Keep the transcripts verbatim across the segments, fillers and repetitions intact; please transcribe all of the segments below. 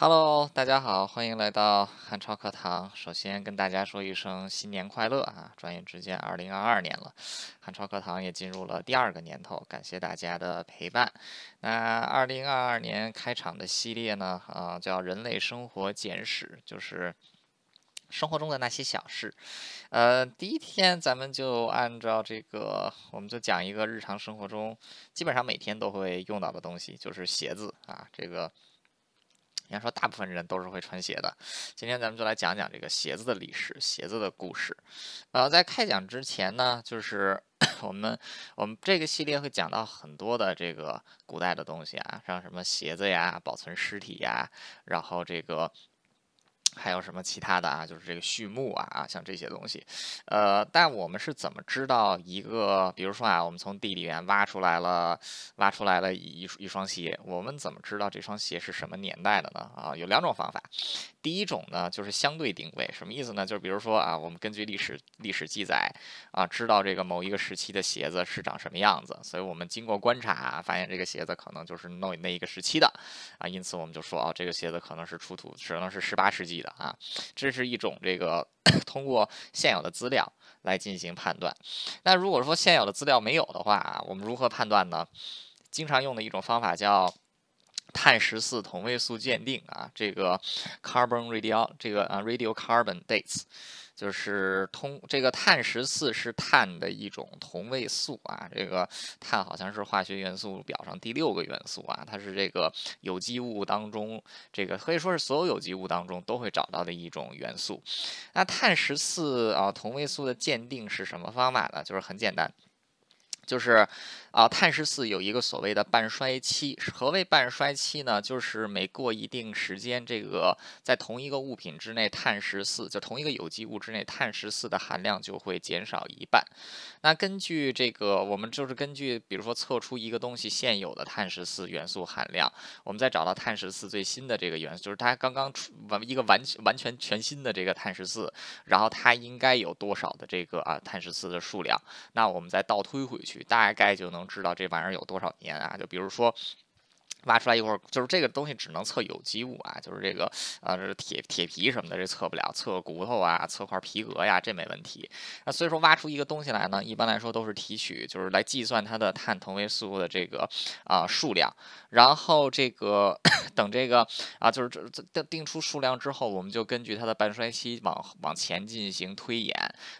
Hello， 大家好，欢迎来到汉超课堂。首先跟大家说一声新年快乐啊！转眼之间二零二二年了，汉超课堂也进入了第二个年头，感谢大家的陪伴。那二零二二年开场的系列呢，啊、呃，叫《人类生活简史》，就是生活中的那些小事。呃，第一天咱们就按照这个，我们就讲一个日常生活中基本上每天都会用到的东西，就是鞋子啊，这个。应该说，大部分人都是会穿鞋的。今天咱们就来讲讲这个鞋子的历史、鞋子的故事。呃，在开讲之前呢，就是我们我们这个系列会讲到很多的这个古代的东西啊，像什么鞋子呀、保存尸体呀，然后这个还有什么其他的啊，就是这个畜牧啊，像这些东西。呃，但我们是怎么知道一个，比如说啊，我们从地里面挖出来了，挖出来了一一双鞋，我们怎么知道这双鞋是什么年代的呢？啊，有两种方法。第一种呢，就是相对定位，什么意思呢？就是比如说啊，我们根据历史历史记载啊，知道这个某一个时期的鞋子是长什么样子，所以我们经过观察、啊、发现这个鞋子可能就是那那一个时期的啊，因此我们就说啊，这个鞋子可能是出土，可能是十八世纪的。啊，这是一种这个通过现有的资料来进行判断。那如果说现有的资料没有的话，我们如何判断呢？经常用的一种方法叫碳十四同位素鉴定啊，这个 carbon radio 这个啊 radiocarbon dates， 就是通这个碳十四是碳的一种同位素啊，这个碳好像是化学元素表上第六个元素啊，它是这个有机物当中这个可以说是所有有机物当中都会找到的一种元素。那碳十四啊同位素的鉴定是什么方法呢？就是很简单。就是，啊，碳十四有一个所谓的半衰期。何谓半衰期呢？就是每过一定时间，这个在同一个物品之内，碳十四就同一个有机物之内，碳十四的含量就会减少一半。那根据这个，我们就是根据，比如说测出一个东西现有的碳十四元素含量，我们再找到碳十四最新的这个元素，就是它刚刚出一个完完全全新的这个碳十四，然后它应该有多少的这个啊碳十四的数量，那我们再倒推回去。大概就能知道这玩意儿有多少年啊！就比如说，挖出来一会儿，就是这个东西只能测有机物啊，就是这个呃这铁铁皮什么的这测不了，测骨头啊，测块皮革呀这没问题。那所以说挖出一个东西来呢，一般来说都是提取，就是来计算它的碳同位素的这个啊、呃、数量，然后这个等这个啊就是定定出数量之后，我们就根据它的半衰期往往前进行推演，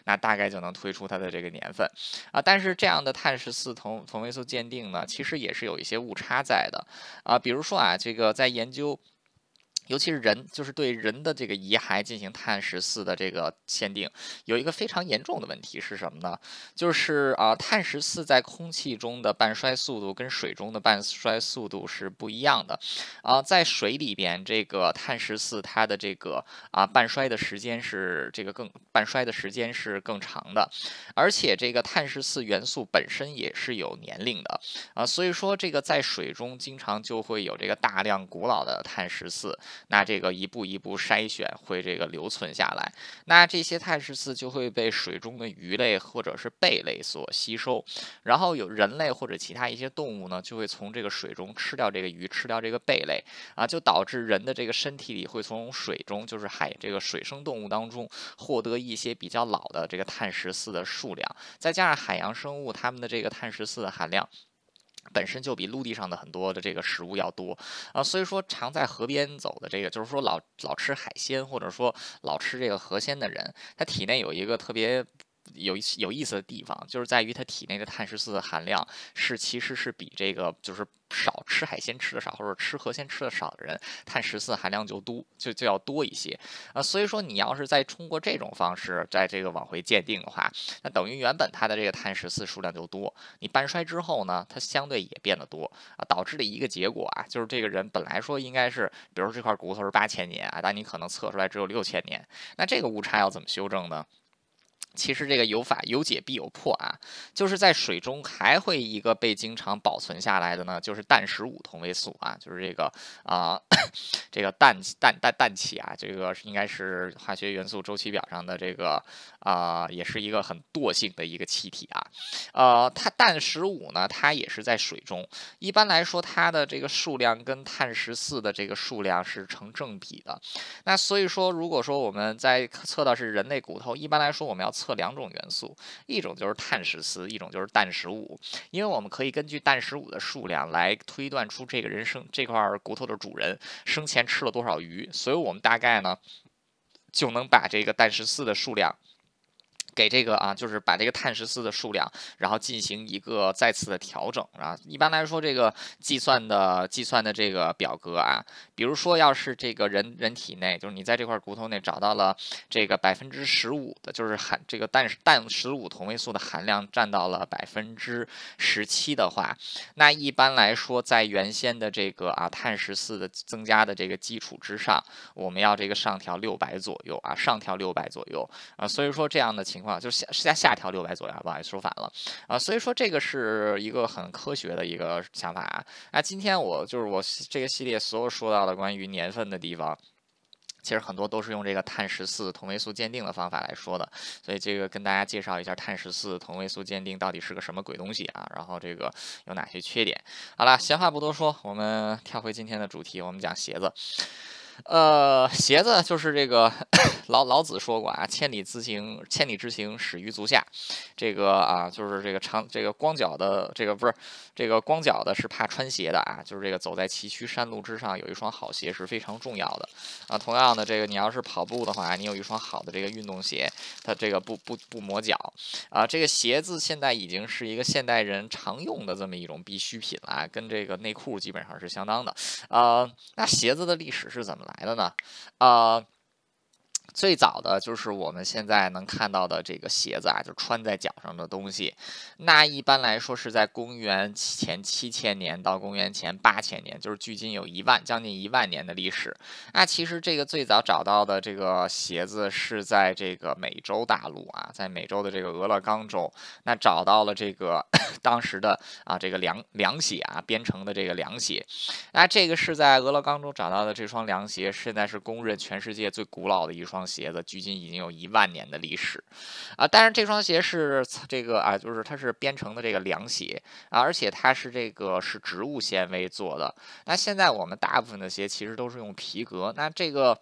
那大概就能推出它的这个年份啊。但是这样的碳十四同同位素鉴定呢，其实也是有一些误差在的。啊，比如说啊，这个在研究，尤其是人，就是对人的这个遗骸进行碳十四的这个限定，有一个非常严重的问题是什么呢？就是啊，碳十四在空气中的半衰速度跟水中的半衰速度是不一样的。啊，在水里边，这个碳十四它的这个啊半衰的时间是这个更半衰的时间是更长的，而且这个碳十四元素本身也是有年龄的啊，所以说这个在水中经常就会有这个大量古老的碳十四。那这个一步一步筛选会这个留存下来，那这些碳十四就会被水中的鱼类或者是贝类所吸收，然后有人类或者其他一些动物呢，就会从这个水中吃掉这个鱼，吃掉这个贝类啊，就导致人的这个身体里会从水中，就是海这个水生动物当中获得一些比较老的这个碳十四的数量，再加上海洋生物它们的这个碳十四的含量。本身就比陆地上的很多的这个食物要多啊，所以说常在河边走的这个，就是说老老吃海鲜或者说老吃这个河鲜的人，他体内有一个特别。有有意思的地方就是在于它体内的碳十四的含量是其实是比这个就是少吃海鲜吃的少或者吃河鲜吃的少的人碳十四含量就多就就要多一些啊、呃，所以说你要是在通过这种方式在这个往回鉴定的话，那等于原本它的这个碳十四数量就多，你半衰之后呢，它相对也变得多啊，导致的一个结果啊，就是这个人本来说应该是，比如说这块骨头是八千年啊，但你可能测出来只有六千年，那这个误差要怎么修正呢？其实这个有法有解必有破啊，就是在水中还会一个被经常保存下来的呢，就是氮十五同位素啊，就是这个啊、呃，这个氮氮氮氮气啊，这个应该是化学元素周期表上的这个啊、呃，也是一个很惰性的一个气体啊。呃，它氮十五呢，它也是在水中。一般来说，它的这个数量跟碳十四的这个数量是成正比的。那所以说，如果说我们在测到是人类骨头，一般来说我们要测两种元素，一种就是碳十四，一种就是氮十五，因为我们可以根据氮十五的数量来推断出这个人生这块骨头的主人生前吃了多少鱼，所以我们大概呢就能把这个氮十四的数量。给这个啊，就是把这个碳十四的数量，然后进行一个再次的调整啊。一般来说，这个计算的计算的这个表格啊，比如说要是这个人人体内，就是你在这块骨头内找到了这个百分之十五的，就是含这个氮氮十五同位素的含量占到了百分之十七的话，那一般来说，在原先的这个啊碳十四的增加的这个基础之上，我们要这个上调六百左右啊，上调六百左右啊。所以说这样的情况。啊，就是下下下调六百左右，不好意思说反了啊，所以说这个是一个很科学的一个想法啊。啊，今天我就是我这个系列所有说到的关于年份的地方。其实很多都是用这个碳十四同位素鉴定的方法来说的，所以这个跟大家介绍一下碳十四同位素鉴定到底是个什么鬼东西啊，然后这个有哪些缺点。好了，闲话不多说，我们跳回今天的主题，我们讲鞋子。呃，鞋子就是这个老老子说过啊，千里之行，千里之行始于足下。这个啊，就是这个长这个光脚的，这个不是这个光脚的是怕穿鞋的啊，就是这个走在崎岖山路之上，有一双好鞋是非常重要的啊。同样的，这个你要是跑步的话，你有一双好的这个运动鞋，它这个不不不磨脚啊。这个鞋子现在已经是一个现代人常用的这么一种必需品了，跟这个内裤基本上是相当的啊。那鞋子的历史是怎么来的呢？啊、呃，最早的就是我们现在能看到的这个鞋子啊，就穿在脚上的东西。那一般来说是在公元前七千年到公元前八千年，就是距今有一万将近一万年的历史。那其实这个最早找到的这个鞋子是在这个美洲大陆啊，在美洲的这个俄勒冈州，那找到了这个当时的啊这个凉凉鞋啊，编成的这个凉鞋。那这个是在俄勒冈州找到的这双凉鞋，现在是公认全世界最古老的一双。鞋子距今已经有一万年的历史啊，但是这双鞋是这个啊，就是它是编成的这个凉鞋啊，而且它是这个是植物纤维做的。那现在我们大部分的鞋其实都是用皮革，那这个。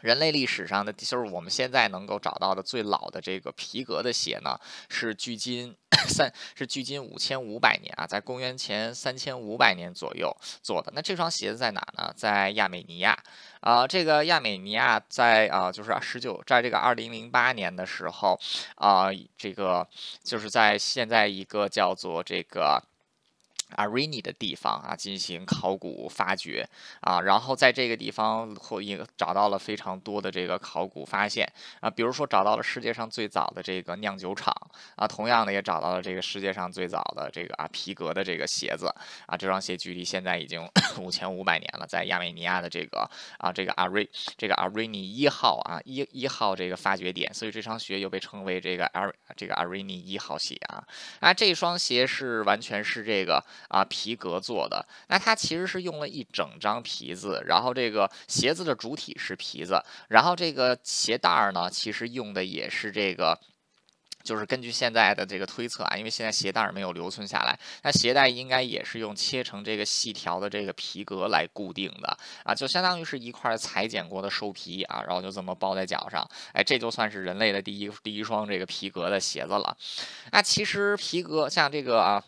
人类历史上的，就是我们现在能够找到的最老的这个皮革的鞋呢，是距今三是距今五千五百年啊，在公元前三千五百年左右做的。那这双鞋子在哪呢？在亚美尼亚啊、呃，这个亚美尼亚在啊、呃，就是十九，在这个二零零八年的时候啊、呃，这个就是在现在一个叫做这个。阿瑞尼的地方啊，进行考古发掘啊，然后在这个地方后一找到了非常多的这个考古发现啊，比如说找到了世界上最早的这个酿酒厂啊，同样的也找到了这个世界上最早的这个啊皮革的这个鞋子啊，这双鞋距离现在已经五千五百年了，在亚美尼亚的这个啊这个阿瑞这个阿瑞尼一号啊一一号这个发掘点，所以这双鞋又被称为这个阿这个阿瑞尼一号鞋啊啊，这双鞋是完全是这个。啊，皮革做的，那它其实是用了一整张皮子，然后这个鞋子的主体是皮子，然后这个鞋带儿呢，其实用的也是这个。就是根据现在的这个推测啊，因为现在鞋带没有留存下来，那鞋带应该也是用切成这个细条的这个皮革来固定的啊，就相当于是一块裁剪过的兽皮啊，然后就这么包在脚上，哎，这就算是人类的第一第一双这个皮革的鞋子了。那其实皮革像这个啊。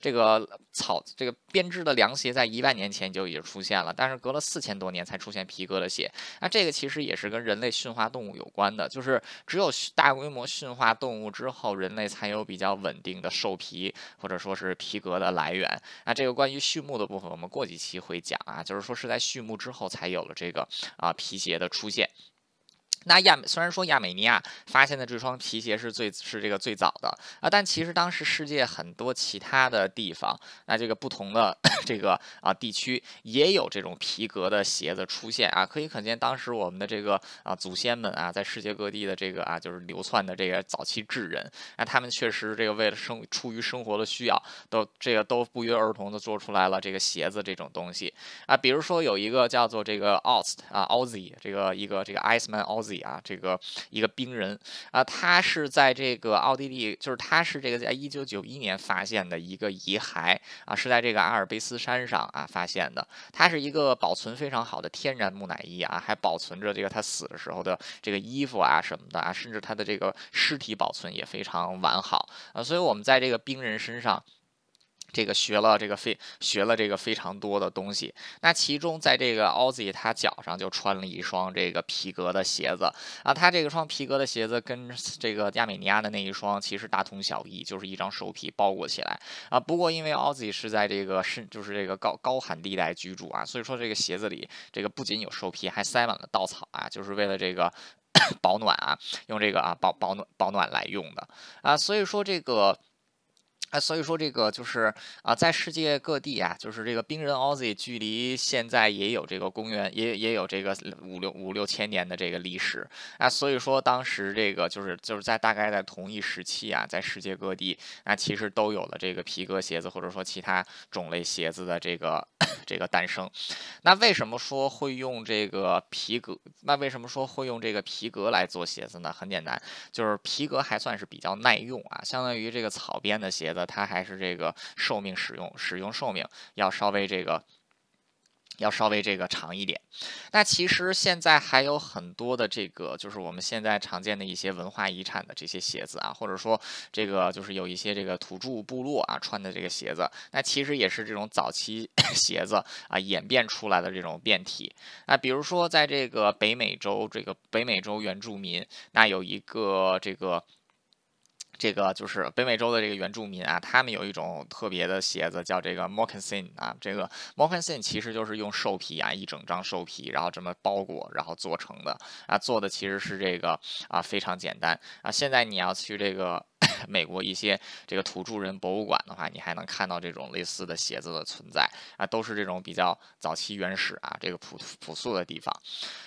这个草这个编织的凉鞋在一万年前就已经出现了，但是隔了四千多年才出现皮革的鞋。那这个其实也是跟人类驯化动物有关的，就是只有大规模驯化动物之后，人类才有比较稳定的兽皮或者说是皮革的来源。那这个关于畜牧的部分，我们过几期会讲啊，就是说是在畜牧之后才有了这个啊皮鞋的出现。那亚虽然说亚美尼亚发现的这双皮鞋是最是这个最早的啊，但其实当时世界很多其他的地方，那这个不同的这个啊地区也有这种皮革的鞋子出现啊，可以可见当时我们的这个啊祖先们啊，在世界各地的这个啊就是流窜的这个早期智人，那他们确实这个为了生出于生活的需要，都这个都不约而同的做出来了这个鞋子这种东西啊，比如说有一个叫做这个 Ötzi 啊 Ötzi 这个一个这个 Iceman Ötzi 啊，这个一个冰人啊，他是在这个奥地利，就是他是这个在一九九一年发现的一个遗骸啊，是在这个阿尔卑斯山上啊发现的，它是一个保存非常好的天然木乃伊啊，还保存着这个他死的时候的这个衣服啊什么的啊，甚至他的这个尸体保存也非常完好啊，所以我们在这个冰人身上这个学了这个非学了这个非常多的东西，那其中在这个 Ötzi 他脚上就穿了一双这个皮革的鞋子啊，他这个双皮革的鞋子跟这个亚美尼亚的那一双其实大同小异，就是一张兽皮包裹起来啊。不过因为 Ötzi 是在这个是就是这个高高寒地带居住啊，所以说这个鞋子里这个不仅有兽皮，还塞满了稻草啊，就是为了这个保暖啊，用这个啊保保暖保暖来用的啊，所以说这个。啊，所以说这个就是啊，在世界各地啊，就是这个冰人 Ötzi 距离现在也有这个公元也也有这个五六五六千年的这个历史啊，所以说当时这个就是就是在大概在同一时期啊，在世界各地啊，其实都有了这个皮革鞋子或者说其他种类鞋子的这个这个诞生。那为什么说会用这个皮革？那为什么说会用这个皮革来做鞋子呢？很简单，就是皮革还算是比较耐用啊，相当于这个草编的鞋子。它还是这个寿命使用使用寿命要稍微这个要稍微这个长一点。那其实现在还有很多的这个，就是我们现在常见的一些文化遗产的这些鞋子啊，或者说这个就是有一些这个土著部落啊穿的这个鞋子，那其实也是这种早期鞋子啊演变出来的这种变体。那比如说在这个北美洲，这个北美洲原住民，那有一个这个。这个就是北美洲的这个原住民啊，他们有一种特别的鞋子叫这个 moccasin 啊，这个 moccasin 其实就是用兽皮啊，一整张兽皮，然后这么包裹，然后做成的啊，做的其实是这个啊非常简单啊。现在你要去这个美国一些这个土著人博物馆的话，你还能看到这种类似的鞋子的存在啊，都是这种比较早期原始啊，这个朴朴素的地方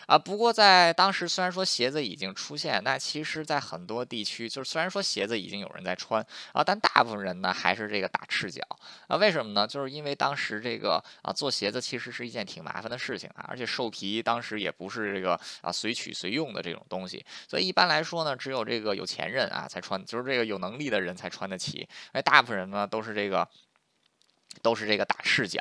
啊。不过在当时虽然说鞋子已经出现，那其实在很多地区，就是虽然说鞋子已经有人在穿啊，但大部分人呢还是这个打赤脚啊。为什么呢？就是因为当时这个啊做鞋子其实是一件挺麻烦的事情啊，而且兽皮当时也不是这个啊随取随用的这种东西，所以一般来说呢，只有这个有钱人啊才穿，就是这个有能力的人才穿得起，而大部分人呢都是这个。都是这个打赤脚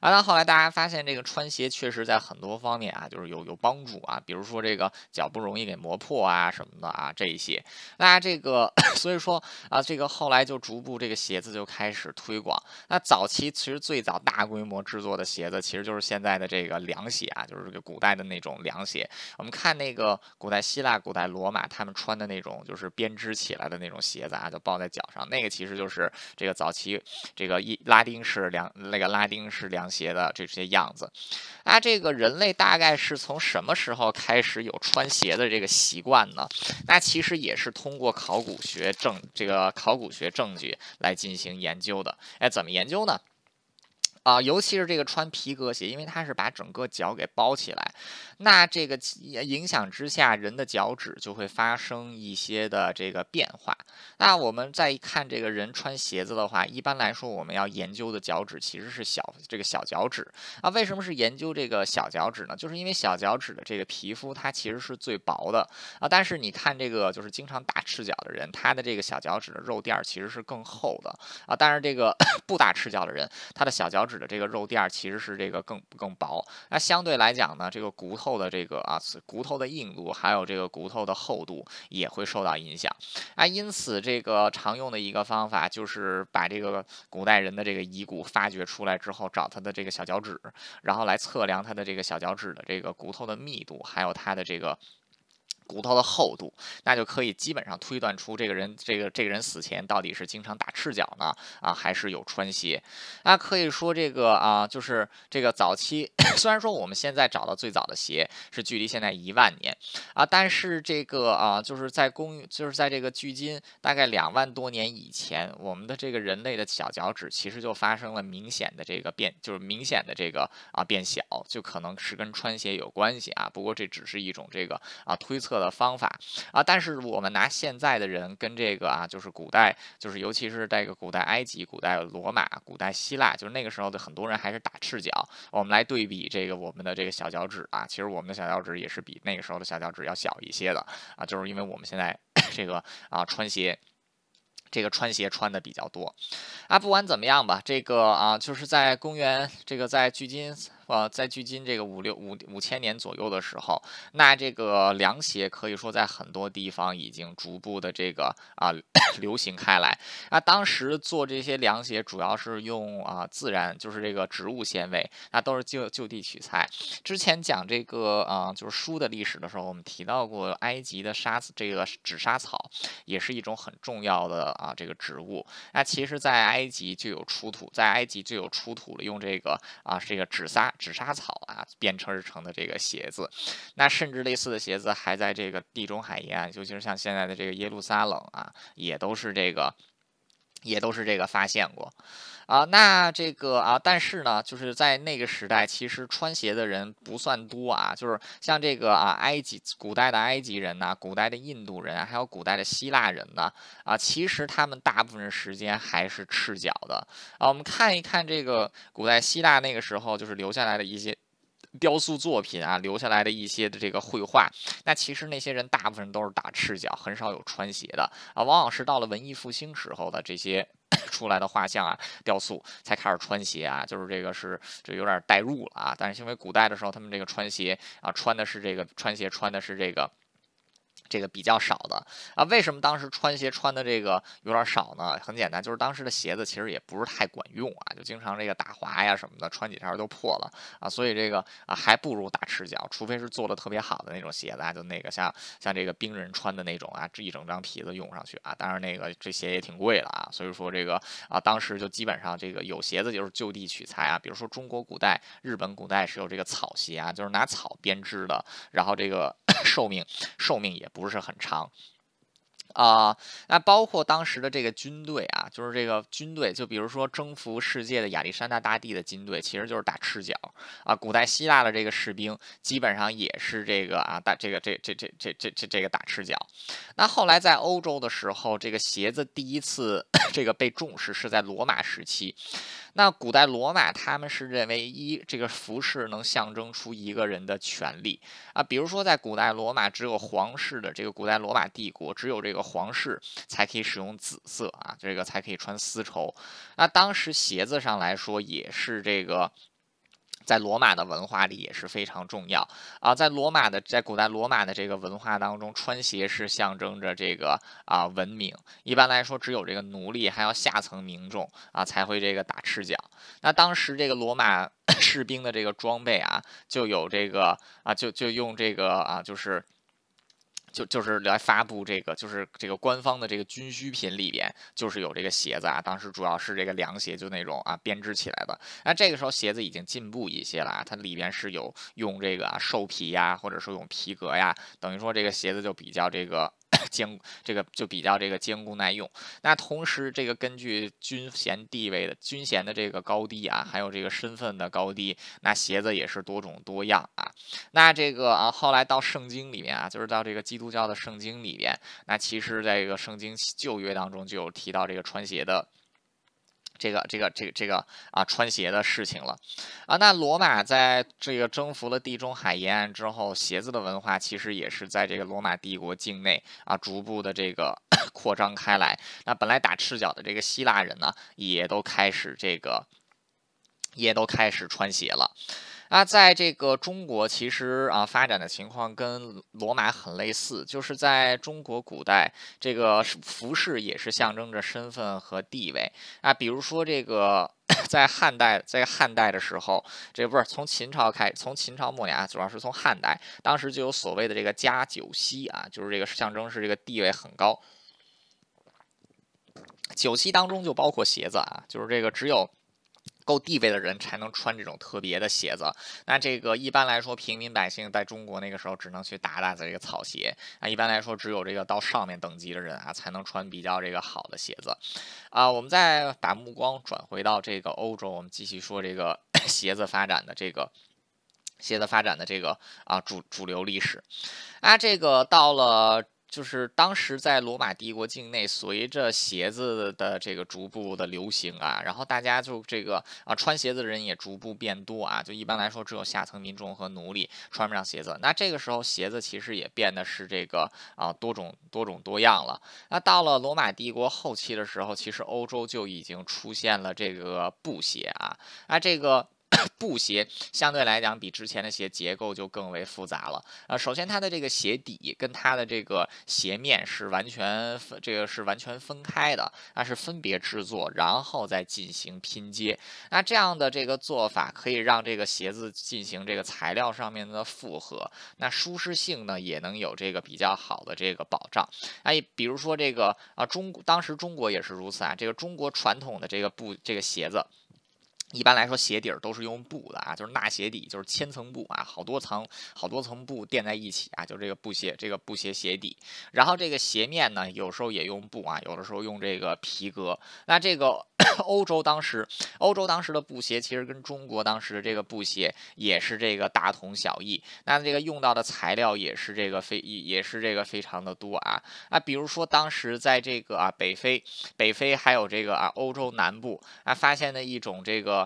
啊，但后来大家发现这个穿鞋确实在很多方面啊，就是有有帮助啊，比如说这个脚不容易给磨破啊什么的啊这一些，那这个所以说啊，这个后来就逐步这个鞋子就开始推广。那早期其实最早大规模制作的鞋子，其实就是现在的这个凉鞋啊，就是这个古代的那种凉鞋。我们看那个古代希腊、古代罗马他们穿的那种就是编织起来的那种鞋子啊，就抱在脚上，那个其实就是这个早期这个拉丁式。是凉那个拉丁式凉鞋的这些样子，那这个人类大概是从什么时候开始有穿鞋的这个习惯呢？那其实也是通过考古学证这个考古学证据来进行研究的。哎，怎么研究呢？啊、呃，尤其是这个穿皮革鞋，因为它是把整个脚给包起来，那这个影响之下，人的脚趾就会发生一些的这个变化。那我们再一看这个人穿鞋子的话，一般来说我们要研究的脚趾其实是小这个小脚趾啊。为什么是研究这个小脚趾呢？就是因为小脚趾的这个皮肤它其实是最薄的啊，但是你看这个就是经常打赤脚的人，他的这个小脚趾的肉垫其实是更厚的啊，但是这个不打赤脚的人，他的小脚趾的这个肉垫其实是这个更更薄，那相对来讲呢，这个骨头的这个啊骨头的硬度，还有这个骨头的厚度也会受到影响啊。因此，这个常用的一个方法就是把这个古代人的这个遗骨发掘出来之后，找他的这个小脚趾，然后来测量他的这个小脚趾的这个骨头的密度，还有他的这个。骨头的厚度，那就可以基本上推断出这个人这个这个人死前到底是经常打赤脚呢，啊，还是有穿鞋。那可以说这个啊，就是这个早期，虽然说我们现在找到最早的鞋是距离现在一万年啊，但是这个啊，就是在公就是在这个距今大概两万多年以前，我们的这个人类的小脚趾其实就发生了明显的这个变，就是明显的这个啊变小，就可能是跟穿鞋有关系啊。不过这只是一种这个啊推测的方法啊，但是我们拿现在的人跟这个啊，就是古代，就是尤其是这个古代埃及、古代罗马、古代希腊，就是那个时候的很多人还是打赤脚，我们来对比这个我们的这个小脚趾啊，其实我们的小脚趾也是比那个时候的小脚趾要小一些的啊，就是因为我们现在这个啊穿鞋。这个穿鞋穿的比较多，啊，不管怎么样吧，这个啊，就是在公元这个在距今呃在距今这个五六五五千年左右的时候，那这个凉鞋可以说在很多地方已经逐步的这个啊流行开来。那、啊、当时做这些凉鞋主要是用啊自然就是这个植物纤维，那都是就就地取材。之前讲这个啊就是书的历史的时候，我们提到过埃及的沙这个纸莎草也是一种很重要的。啊，这个植物，那其实，在埃及就有出土，在埃及就有出土了，用这个啊，这个纸莎纸莎草啊编织而成的这个鞋子，那甚至类似的鞋子还在这个地中海沿岸，尤其是像现在的这个耶路撒冷啊，也都是这个，也都是这个发现过。啊，那这个啊，但是呢，就是在那个时代，其实穿鞋的人不算多啊。就是像这个啊，埃及古代的埃及人呢、啊，古代的印度人、啊，还有古代的希腊人呢、啊，啊，其实他们大部分时间还是赤脚的啊。我们看一看这个古代希腊那个时候就是留下来的一些。雕塑作品啊，留下来的一些的这个绘画，那其实那些人大部分都是打赤脚，很少有穿鞋的啊。往往是到了文艺复兴时候的这些出来的画像啊、雕塑，才开始穿鞋啊。就是这个是这有点代入了啊。但是因为古代的时候，他们这个穿鞋啊，穿的是这个穿鞋穿的是这个。这个比较少的啊，为什么当时穿鞋穿的这个有点少呢？很简单，就是当时的鞋子其实也不是太管用啊，就经常这个打滑呀什么的，穿几条就破了啊，所以这个啊还不如打赤脚，除非是做的特别好的那种鞋子啊，就那个像像这个兵人穿的那种啊，这一整张皮子用上去啊，当然那个这鞋也挺贵的啊，所以说这个啊当时就基本上这个有鞋子就是就地取材啊，比如说中国古代、日本古代是有这个草鞋啊，就是拿草编织的，然后这个寿命寿命也不。不是很长。啊、呃，那包括当时的这个军队啊，就是这个军队，就比如说征服世界的亚历山大大帝的军队，其实就是打赤脚啊。古代希腊的这个士兵，基本上也是这个啊，打这个这这这这这这这个打赤脚。那后来在欧洲的时候，这个鞋子第一次这个被重视是在罗马时期。那古代罗马他们是认为一这个服饰能象征出一个人的权利啊，比如说在古代罗马，只有皇室的这个古代罗马帝国只有这个。皇室才可以使用紫色啊，这个才可以穿丝绸。那当时鞋子上来说，也是这个。在罗马的文化里也是非常重要啊，在罗马的在古代罗马的这个文化当中，穿鞋是象征着这个啊文明。一般来说，只有这个奴隶还有下层民众啊才会这个打赤脚。那当时这个罗马士兵的这个装备啊，就有这个啊，就就用这个啊，就是。就就是来发布这个，就是这个官方的这个军需品里边，就是有这个鞋子啊。当时主要是这个凉鞋，就那种啊编织起来的。那这个时候鞋子已经进步一些了啊，它里边是有用这个啊兽皮呀，或者说用皮革呀，等于说这个鞋子就比较这个。坚这个就比较这个坚固耐用。那同时，这个根据军衔地位的军衔的这个高低啊，还有这个身份的高低，那鞋子也是多种多样啊。那这个啊，后来到圣经里面啊，就是到这个基督教的圣经里面，那其实在这个圣经旧约当中就有提到这个穿鞋的。这个这个这个这个啊，穿鞋的事情了啊。那罗马在这个征服了地中海沿岸之后，鞋子的文化其实也是在这个罗马帝国境内啊，逐步的这个扩张开来。那本来打赤脚的这个希腊人呢，也都开始这个，也都开始穿鞋了。那在这个中国，其实啊发展的情况跟罗马很类似，就是在中国古代，这个服饰也是象征着身份和地位啊。比如说这个。在汉代，在汉代的时候，这不是从秦朝开，从秦朝末年啊，主要是从汉代，当时就有所谓的这个加九锡啊，就是这个象征是这个地位很高。九锡当中就包括鞋子啊，就是这个只有够地位的人才能穿这种特别的鞋子。那这个一般来说，平民百姓在中国那个时候只能去打打这个草鞋啊。一般来说，只有这个到上面等级的人啊，才能穿比较这个好的鞋子啊。我们再把目光转回到这个欧洲，我们继续说这个鞋子发展的这个。鞋子发展的这个啊主主流历史啊，这个到了。就是当时在罗马帝国境内，随着鞋子的这个逐步的流行啊，然后大家就这个啊穿鞋子的人也逐步变多啊，就一般来说只有下层民众和奴隶穿不上鞋子。那这个时候鞋子其实也变得是这个啊多种多种多样了。那到了罗马帝国后期的时候，其实欧洲就已经出现了这个布鞋啊，啊这个。布鞋相对来讲比之前的鞋结构就更为复杂了啊。首先，它的这个鞋底跟它的这个鞋面是完全这个是完全分开的，那是分别制作，然后再进行拼接。那这样的这个做法可以让这个鞋子进行这个材料上面的复合，那舒适性呢也能有这个比较好的这个保障。哎，比如说这个啊，中当时中国也是如此啊。这个中国传统的这个布这个鞋子。一般来说，鞋底儿都是用布的啊，就是纳鞋底，就是千层布啊，好多层好多层布垫在一起啊，就这个布鞋，这个布鞋鞋底。然后这个鞋面呢，有时候也用布啊，有的时候用这个皮革。那这个欧洲当时，欧洲当时的布鞋其实跟中国当时的这个布鞋也是这个大同小异。那这个用到的材料也是这个非也是这个非常的多啊。那比如说当时在这个啊北非，北非还有这个啊欧洲南部啊发现的一种这个。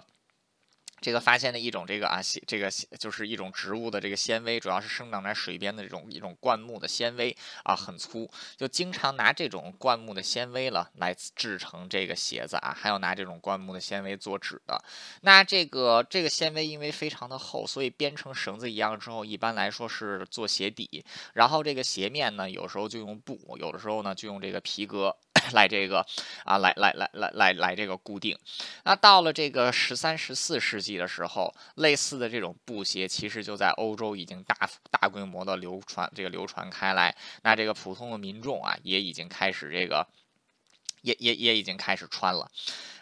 这个发现的一种这个啊，这个就是一种植物的这个纤维，主要是生长在水边的这种一种灌木的纤维啊，很粗，就经常拿这种灌木的纤维了来制成这个鞋子啊，还有拿这种灌木的纤维做纸的。那这个这个纤维因为非常的厚，所以编成绳子一样之后，一般来说是做鞋底，然后这个鞋面呢，有时候就用布，有的时候呢就用这个皮革。来这个啊，来来来来来来这个固定。那到了这个十三、十四世纪的时候，类似的这种布鞋其实就在欧洲已经大大规模的流传，这个流传开来。那这个普通的民众啊，也已经开始这个。也也也已经开始穿了，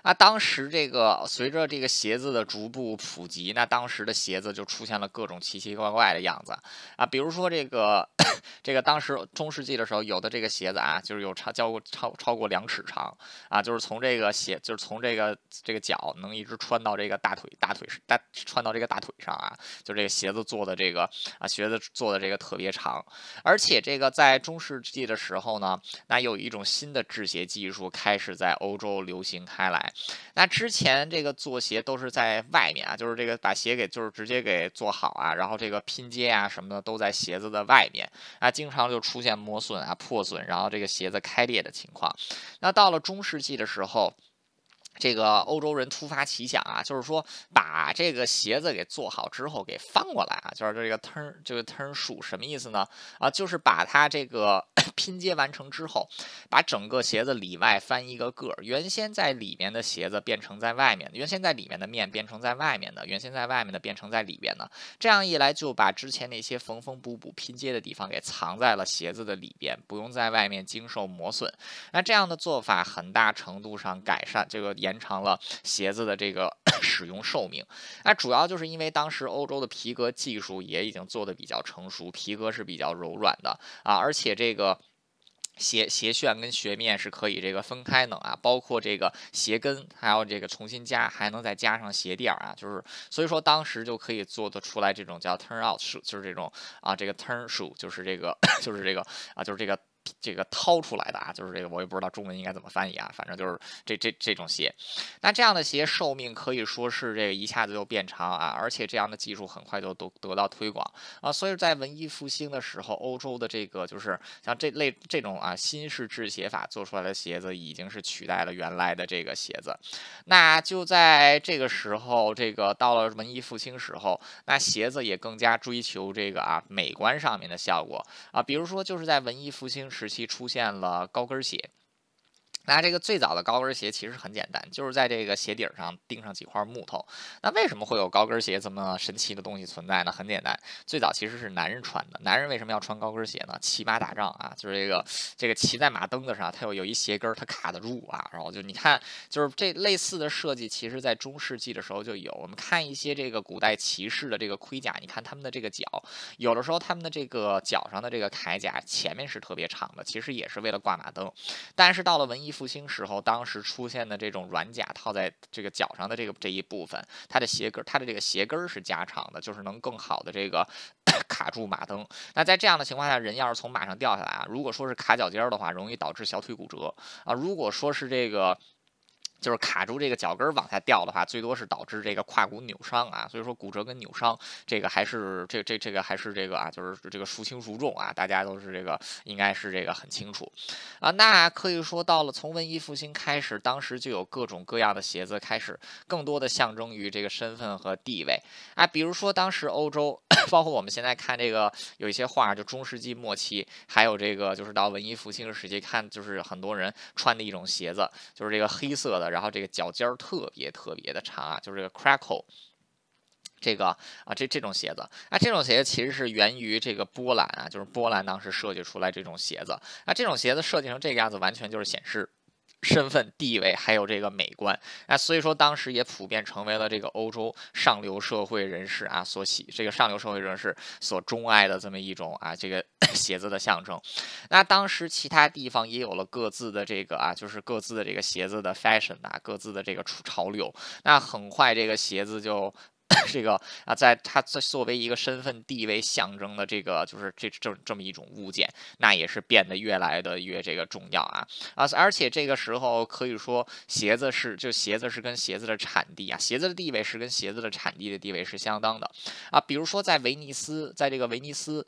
啊，当时这个随着这个鞋子的逐步普及，那当时的鞋子就出现了各种奇奇怪怪的样子啊，比如说这个这个当时中世纪的时候，有的这个鞋子啊，就是有超超超超过两尺长啊，就是从这个鞋就是从这个这个脚能一直穿到这个大腿大腿大穿到这个大腿上啊，就这个鞋子做的这个啊鞋子做的这个特别长，而且这个在中世纪的时候呢，那有一种新的制鞋技术。开始在欧洲流行开来，那之前这个做鞋都是在外面啊，就是这个把鞋给就是直接给做好啊，然后这个拼接啊什么的都在鞋子的外面啊，经常就出现磨损啊、破损，然后这个鞋子开裂的情况。那到了中世纪的时候。这个欧洲人突发奇想啊，就是说把这个鞋子给做好之后给翻过来啊，就是这个 turn 这个 turn 数什么意思呢？啊，就是把它这个拼接完成之后，把整个鞋子里外翻一个个，原先在里面的鞋子变成在外面，原先在里面的面变成在外面的，原先在外面的变成在里边的。这样一来就把之前那些缝缝补补拼接的地方给藏在了鞋子的里边，不用在外面经受磨损。那这样的做法很大程度上改善这个。延长了鞋子的这个使用寿命，那主要就是因为当时欧洲的皮革技术也已经做得比较成熟，皮革是比较柔软的啊，而且这个。鞋鞋楦跟鞋面是可以这个分开的啊，包括这个鞋跟，还有这个重新加，还能再加上鞋垫啊，就是所以说当时就可以做得出来这种叫 turn out shoe， 就是这种啊这个 turn shoe， 就是这个就是这个啊就是这个这个掏出来的啊，就是这个我也不知道中文应该怎么翻译啊，反正就是这这这种鞋。那这样的鞋寿命可以说是这个一下子就变长啊，而且这样的技术很快就都得到推广啊，所以在文艺复兴的时候，欧洲的这个就是像这类这种啊新式制鞋法做出来的鞋子，已经是取代了原来的这个鞋子。那就在这个时候，这个到了文艺复兴时候，那鞋子也更加追求这个啊美观上面的效果啊，比如说就是在文艺复兴时期出现了高跟鞋。那这个最早的高跟鞋其实很简单，就是在这个鞋底上钉上几块木头。那为什么会有高跟鞋这么神奇的东西存在呢？很简单，最早其实是男人穿的。男人为什么要穿高跟鞋呢？骑马打仗啊，就是这个这个骑在马蹬子上，它有有一鞋跟，它卡得住啊。然后就你看，就是这类似的设计，其实在中世纪的时候就有。我们看一些这个古代骑士的这个盔甲，你看他们的这个脚，有的时候他们的这个脚上的这个铠甲前面是特别长的，其实也是为了挂马蹬。但是到了文艺复兴时候，当时出现的这种软甲套在这个脚上的这个这一部分，它的鞋跟，它的这个鞋跟是加长的，就是能更好的这个卡住马蹬。那在这样的情况下，人要是从马上掉下来啊，如果说是卡脚尖的话，容易导致小腿骨折啊；如果说是这个就是卡住这个脚跟往下掉的话，最多是导致这个胯骨扭伤啊。所以说骨折跟扭伤这个还是这这这个还是这个啊，就是这个孰轻孰重啊，大家都是这个应该是这个很清楚啊。那可以说到了从文艺复兴开始，当时就有各种各样的鞋子开始更多的象征于这个身份和地位啊。比如说当时欧洲，包括我们现在看这个有一些画，就中世纪末期，还有这个就是到文艺复兴时期看，就是很多人穿的一种鞋子，就是这个黑色的。然后这个脚尖特别特别的长啊，就是这个 crackle。这个啊，这这种鞋子啊，这种鞋其实是源于这个波兰啊，就是波兰当时设计出来这种鞋子啊，这种鞋子设计成这个样子，完全就是显示身份地位还有这个美观啊，所以说当时也普遍成为了这个欧洲上流社会人士啊所喜这个上流社会人士所钟爱的这么一种啊这个鞋子的象征。那当时其他地方也有了各自的这个啊就是各自的这个鞋子的 fashion 啊，各自的这个潮流。那很快这个鞋子就这个啊，在它作为一个身份地位象征的这个，就是这这这么一种物件，那也是变得越来的越这个重要啊啊！而且这个时候可以说，鞋子是就鞋子是跟鞋子的产地啊，鞋子的地位是跟鞋子的产地的地位是相当的啊。比如说在威尼斯，在这个威尼斯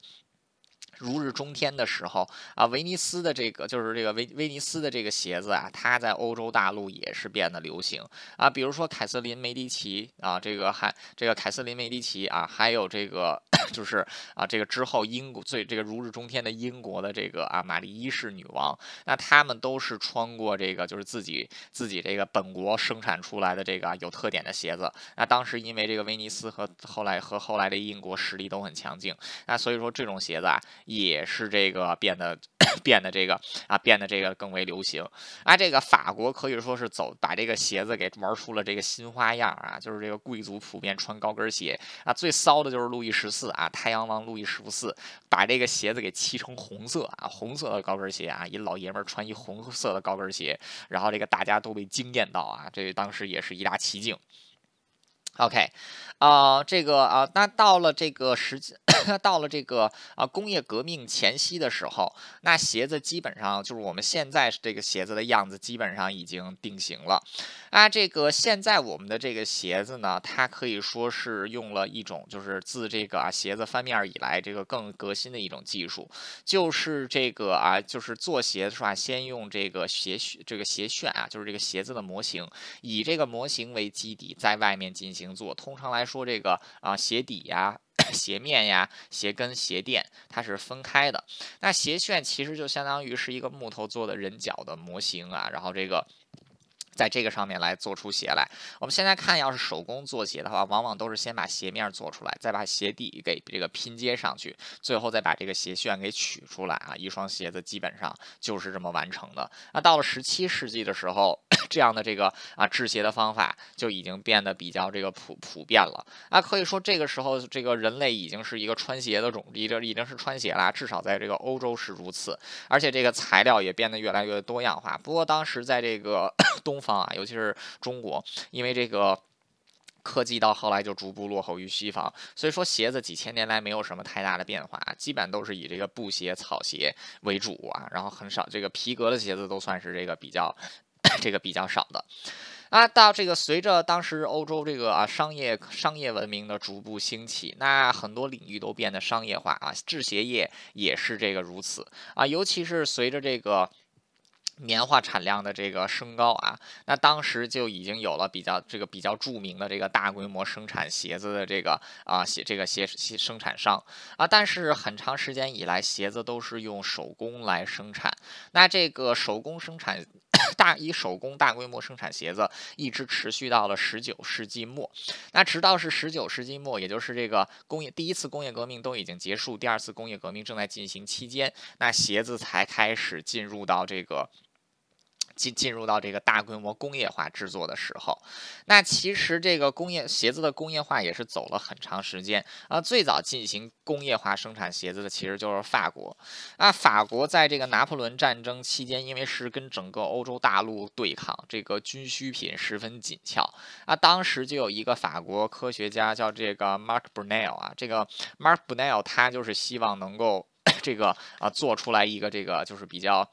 如日中天的时候啊，威尼斯的这个就是这个威威尼斯的这个鞋子啊，它在欧洲大陆也是变得流行啊。比如说凯瑟琳·梅迪奇啊，这个还这个凯瑟琳·梅迪奇啊，还有这个就是啊，这个之后英国最这个如日中天的英国的这个啊玛丽一世女王，那他们都是穿过这个就是自己自己这个本国生产出来的这个有特点的鞋子。那当时因为这个威尼斯和后来和后来的英国实力都很强劲，那所以说这种鞋子啊。也是这个变得变得这个啊变得这个更为流行啊。这个法国可以说是走把这个鞋子给玩出了这个新花样啊，就是这个贵族普遍穿高跟鞋啊。最骚的就是路易十四啊，太阳王路易十四把这个鞋子给漆成红色啊，红色的高跟鞋啊，一老爷们穿一红色的高跟鞋，然后这个大家都被惊艳到啊，这当时也是一大奇景。OK， 啊、呃，这个啊、呃，那到了这个时间。到了这个啊工业革命前夕的时候，那鞋子基本上就是我们现在这个鞋子的样子基本上已经定型了啊。这个现在我们的这个鞋子呢，它可以说是用了一种就是自这个啊鞋子翻面以来这个更革新的一种技术，就是这个啊就是做鞋是吧，先用这个鞋这个鞋楦啊，就是这个鞋子的模型，以这个模型为基底，在外面进行做。通常来说，这个啊鞋底呀、啊。鞋面呀、鞋跟、鞋垫，它是分开的。那鞋楦其实就相当于是一个木头做的人脚的模型啊，然后这个。在这个上面来做出鞋来。我们现在看，要是手工做鞋的话，往往都是先把鞋面做出来，再把鞋底给这个拼接上去，最后再把这个鞋楦给取出来啊。一双鞋子基本上就是这么完成的。那到了十七世纪的时候，这样的这个啊制鞋的方法就已经变得比较这个普普遍了啊。可以说这个时候，这个人类已经是一个穿鞋的种，已经已经是穿鞋啦，至少在这个欧洲是如此。而且这个材料也变得越来越多样化。不过当时在这个东方啊，尤其是中国，因为这个科技到后来就逐步落后于西方，所以说鞋子几千年来没有什么太大的变化，基本都是以这个布鞋、草鞋为主啊，然后很少这个皮革的鞋子都算是这个比较这个比较少的。啊，到这个随着当时欧洲这个啊商业商业文明的逐步兴起，那很多领域都变得商业化啊，制鞋业也是这个如此啊，尤其是随着这个棉花产量的这个升高啊，那当时就已经有了比较这个比较著名的这个大规模生产鞋子的这个啊鞋这个鞋生产商啊，但是很长时间以来，鞋子都是用手工来生产，那这个手工生产。大以手工大规模生产鞋子，一直持续到了十九世纪末。那直到是十九世纪末，也就是这个工业第一次工业革命都已经结束，第二次工业革命正在进行期间，那鞋子才开始进入到这个。进进入到这个大规模工业化制作的时候，那其实这个工业鞋子的工业化也是走了很长时间啊。最早进行工业化生产鞋子的其实就是法国。那法国在这个拿破仑战争期间，因为是跟整个欧洲大陆对抗，这个军需品十分紧俏啊。当时就有一个法国科学家叫这个 Marc Brunel 啊，这个 Marc Brunel 他就是希望能够这个啊做出来一个这个就是比较。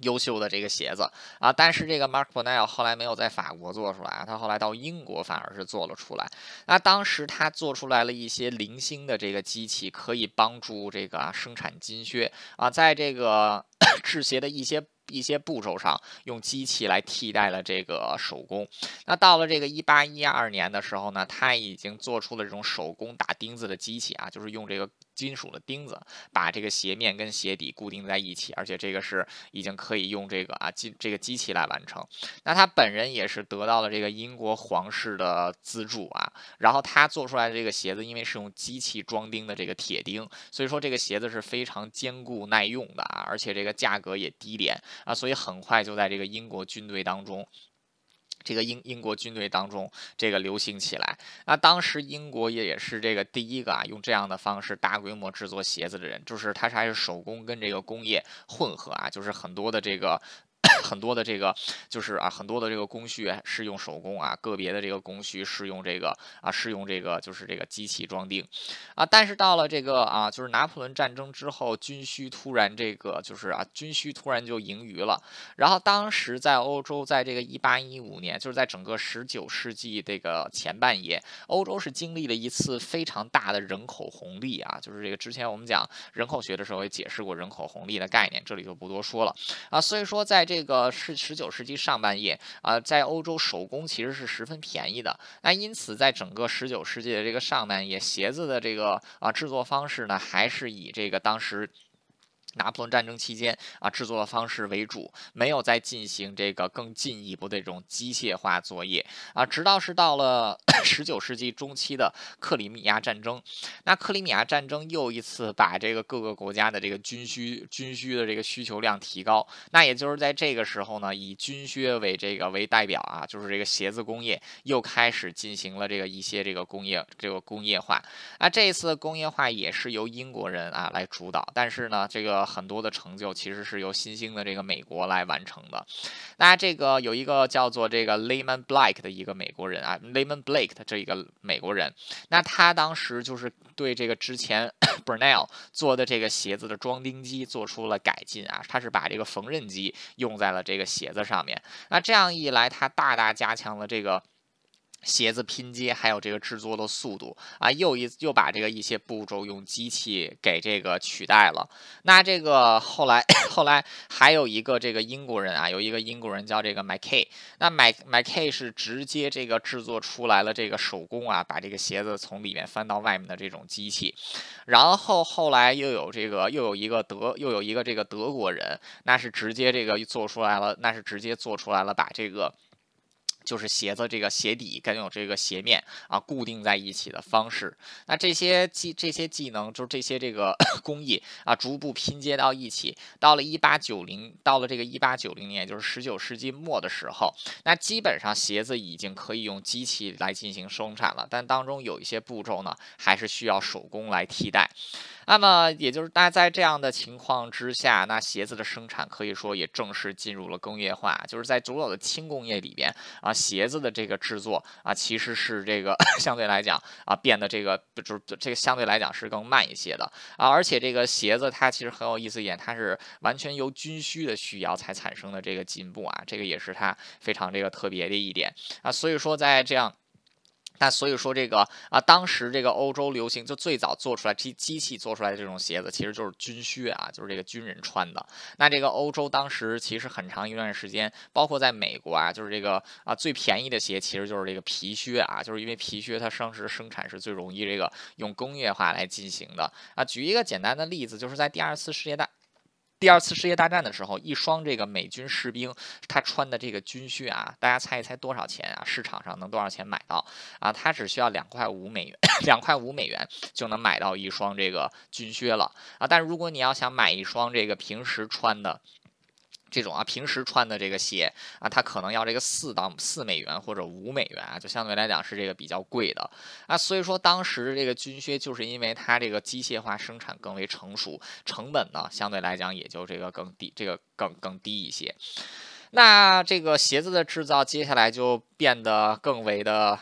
优秀的这个鞋子啊，但是这个 Marc Brunel 后来没有在法国做出来，他后来到英国反而是做了出来。那当时他做出来了一些零星的这个机器，可以帮助这个生产金靴啊，在这个制鞋的一些。一些步骤上用机器来替代了这个手工。那到了这个一八一二年的时候呢，他已经做出了这种手工打钉子的机器啊，就是用这个金属的钉子把这个鞋面跟鞋底固定在一起，而且这个是已经可以用这个啊机这个机器来完成。那他本人也是得到了这个英国皇室的资助啊，然后他做出来的这个鞋子，因为是用机器装钉的这个铁钉，所以说这个鞋子是非常坚固耐用的啊，而且这个价格也低廉。啊，所以很快就在这个英国军队当中，这个英英国军队当中这个流行起来。那当时英国也也是这个第一个啊，用这样的方式大规模制作鞋子的人，就是它还是手工跟这个工业混合啊，就是很多的这个。很多的这个就是啊，很多的这个工序是用手工啊，个别的这个工序是用这个啊，是用这个就是这个机器装订啊。但是到了这个啊，就是拿破仑战争之后，军需突然这个就是啊，军需突然就盈余了。然后当时在欧洲，在这个一八一五年，就是在整个十九世纪这个前半叶，欧洲是经历了一次非常大的人口红利啊，就是这个之前我们讲人口学的时候也解释过人口红利的概念，这里就不多说了啊。所以说在这个这个是十九世纪上半叶啊、呃，在欧洲手工其实是十分便宜的。那因此，在整个十九世纪的这个上半叶，鞋子的这个啊、呃、制作方式呢，还是以这个当时。拿破仑战争期间啊，制作的方式为主，没有再进行这个更进一步的这种机械化作业啊。直到是到了十九世纪中期的克里米亚战争，那克里米亚战争又一次把这个各个国家的这个军需军需的这个需求量提高。那也就是在这个时候呢，以军靴为这个为代表啊，就是这个鞋子工业又开始进行了这个一些这个工业这个工业化啊。这一次工业化也是由英国人啊来主导，但是呢，这个。很多的成就其实是由新兴的这个美国来完成的。那这个有一个叫做这个 Lyman Blake 的一个美国人啊 ，Lyman Blake 的这一个美国人，那他当时就是对这个之前 Brunel 做的这个鞋子的装钉机做出了改进啊，他是把这个缝纫机用在了这个鞋子上面。那这样一来，他大大加强了这个。鞋子拼接还有这个制作的速度啊，又一又把这个一些步骤用机器给这个取代了。那这个后来后来还有一个这个英国人啊，有一个英国人叫这个 McKay， 那 Mc McKay 是直接这个制作出来了这个手工啊，把这个鞋子从里面翻到外面的这种机器。然后后来又有这个又有一个德又有一个这个德国人，那是直接这个做出来了，那是直接做出来了把这个。就是鞋子这个鞋底跟有这个鞋面啊固定在一起的方式，那这些技这些技能就是这些这个工艺啊逐步拼接到一起，到了一八九零，到了这个一八九零年，也就是十九世纪末的时候，那基本上鞋子已经可以用机器来进行生产了，但当中有一些步骤呢，还是需要手工来替代。那么也就是那在这样的情况之下，那鞋子的生产可以说也正式进入了工业化，就是在古老的轻工业里边啊，鞋子的这个制作啊，其实是这个相对来讲啊变得这个就是这个相对来讲是更慢一些的啊，而且这个鞋子它其实很有意思一点，它是完全由军需的需要才产生的这个进步啊，这个也是它非常这个特别的一点啊，所以说在这样。那所以说这个啊，当时这个欧洲流行就最早做出来机机器做出来的这种鞋子，其实就是军靴啊，就是这个军人穿的。那这个欧洲当时其实很长一段时间，包括在美国啊，就是这个啊最便宜的鞋其实就是这个皮靴啊，就是因为皮靴它当时生产是最容易这个用工业化来进行的啊。举一个简单的例子，就是在第二次世界大。第二次世界大战的时候，一双这个美军士兵他穿的这个军靴啊，大家猜一猜多少钱啊？市场上能多少钱买到啊？他只需要两块五美元，两块五美元就能买到一双这个军靴了啊！但如果你要想买一双这个平时穿的，这种啊，平时穿的这个鞋啊，它可能要这个四到四美元或者五美元啊，就相对来讲是这个比较贵的啊。所以说当时这个军靴就是因为它这个机械化生产更为成熟，成本呢相对来讲也就这个更低，这个更更低一些。那这个鞋子的制造接下来就变得更为的。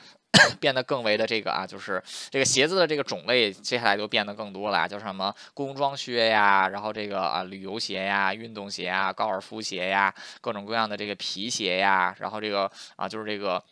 变得更为的这个啊，就是这个鞋子的这个种类，接下来就变得更多了，就是什么工装靴呀，然后这个啊旅游鞋呀、运动鞋呀、高尔夫鞋呀，各种各样的这个皮鞋呀，然后这个啊就是这个。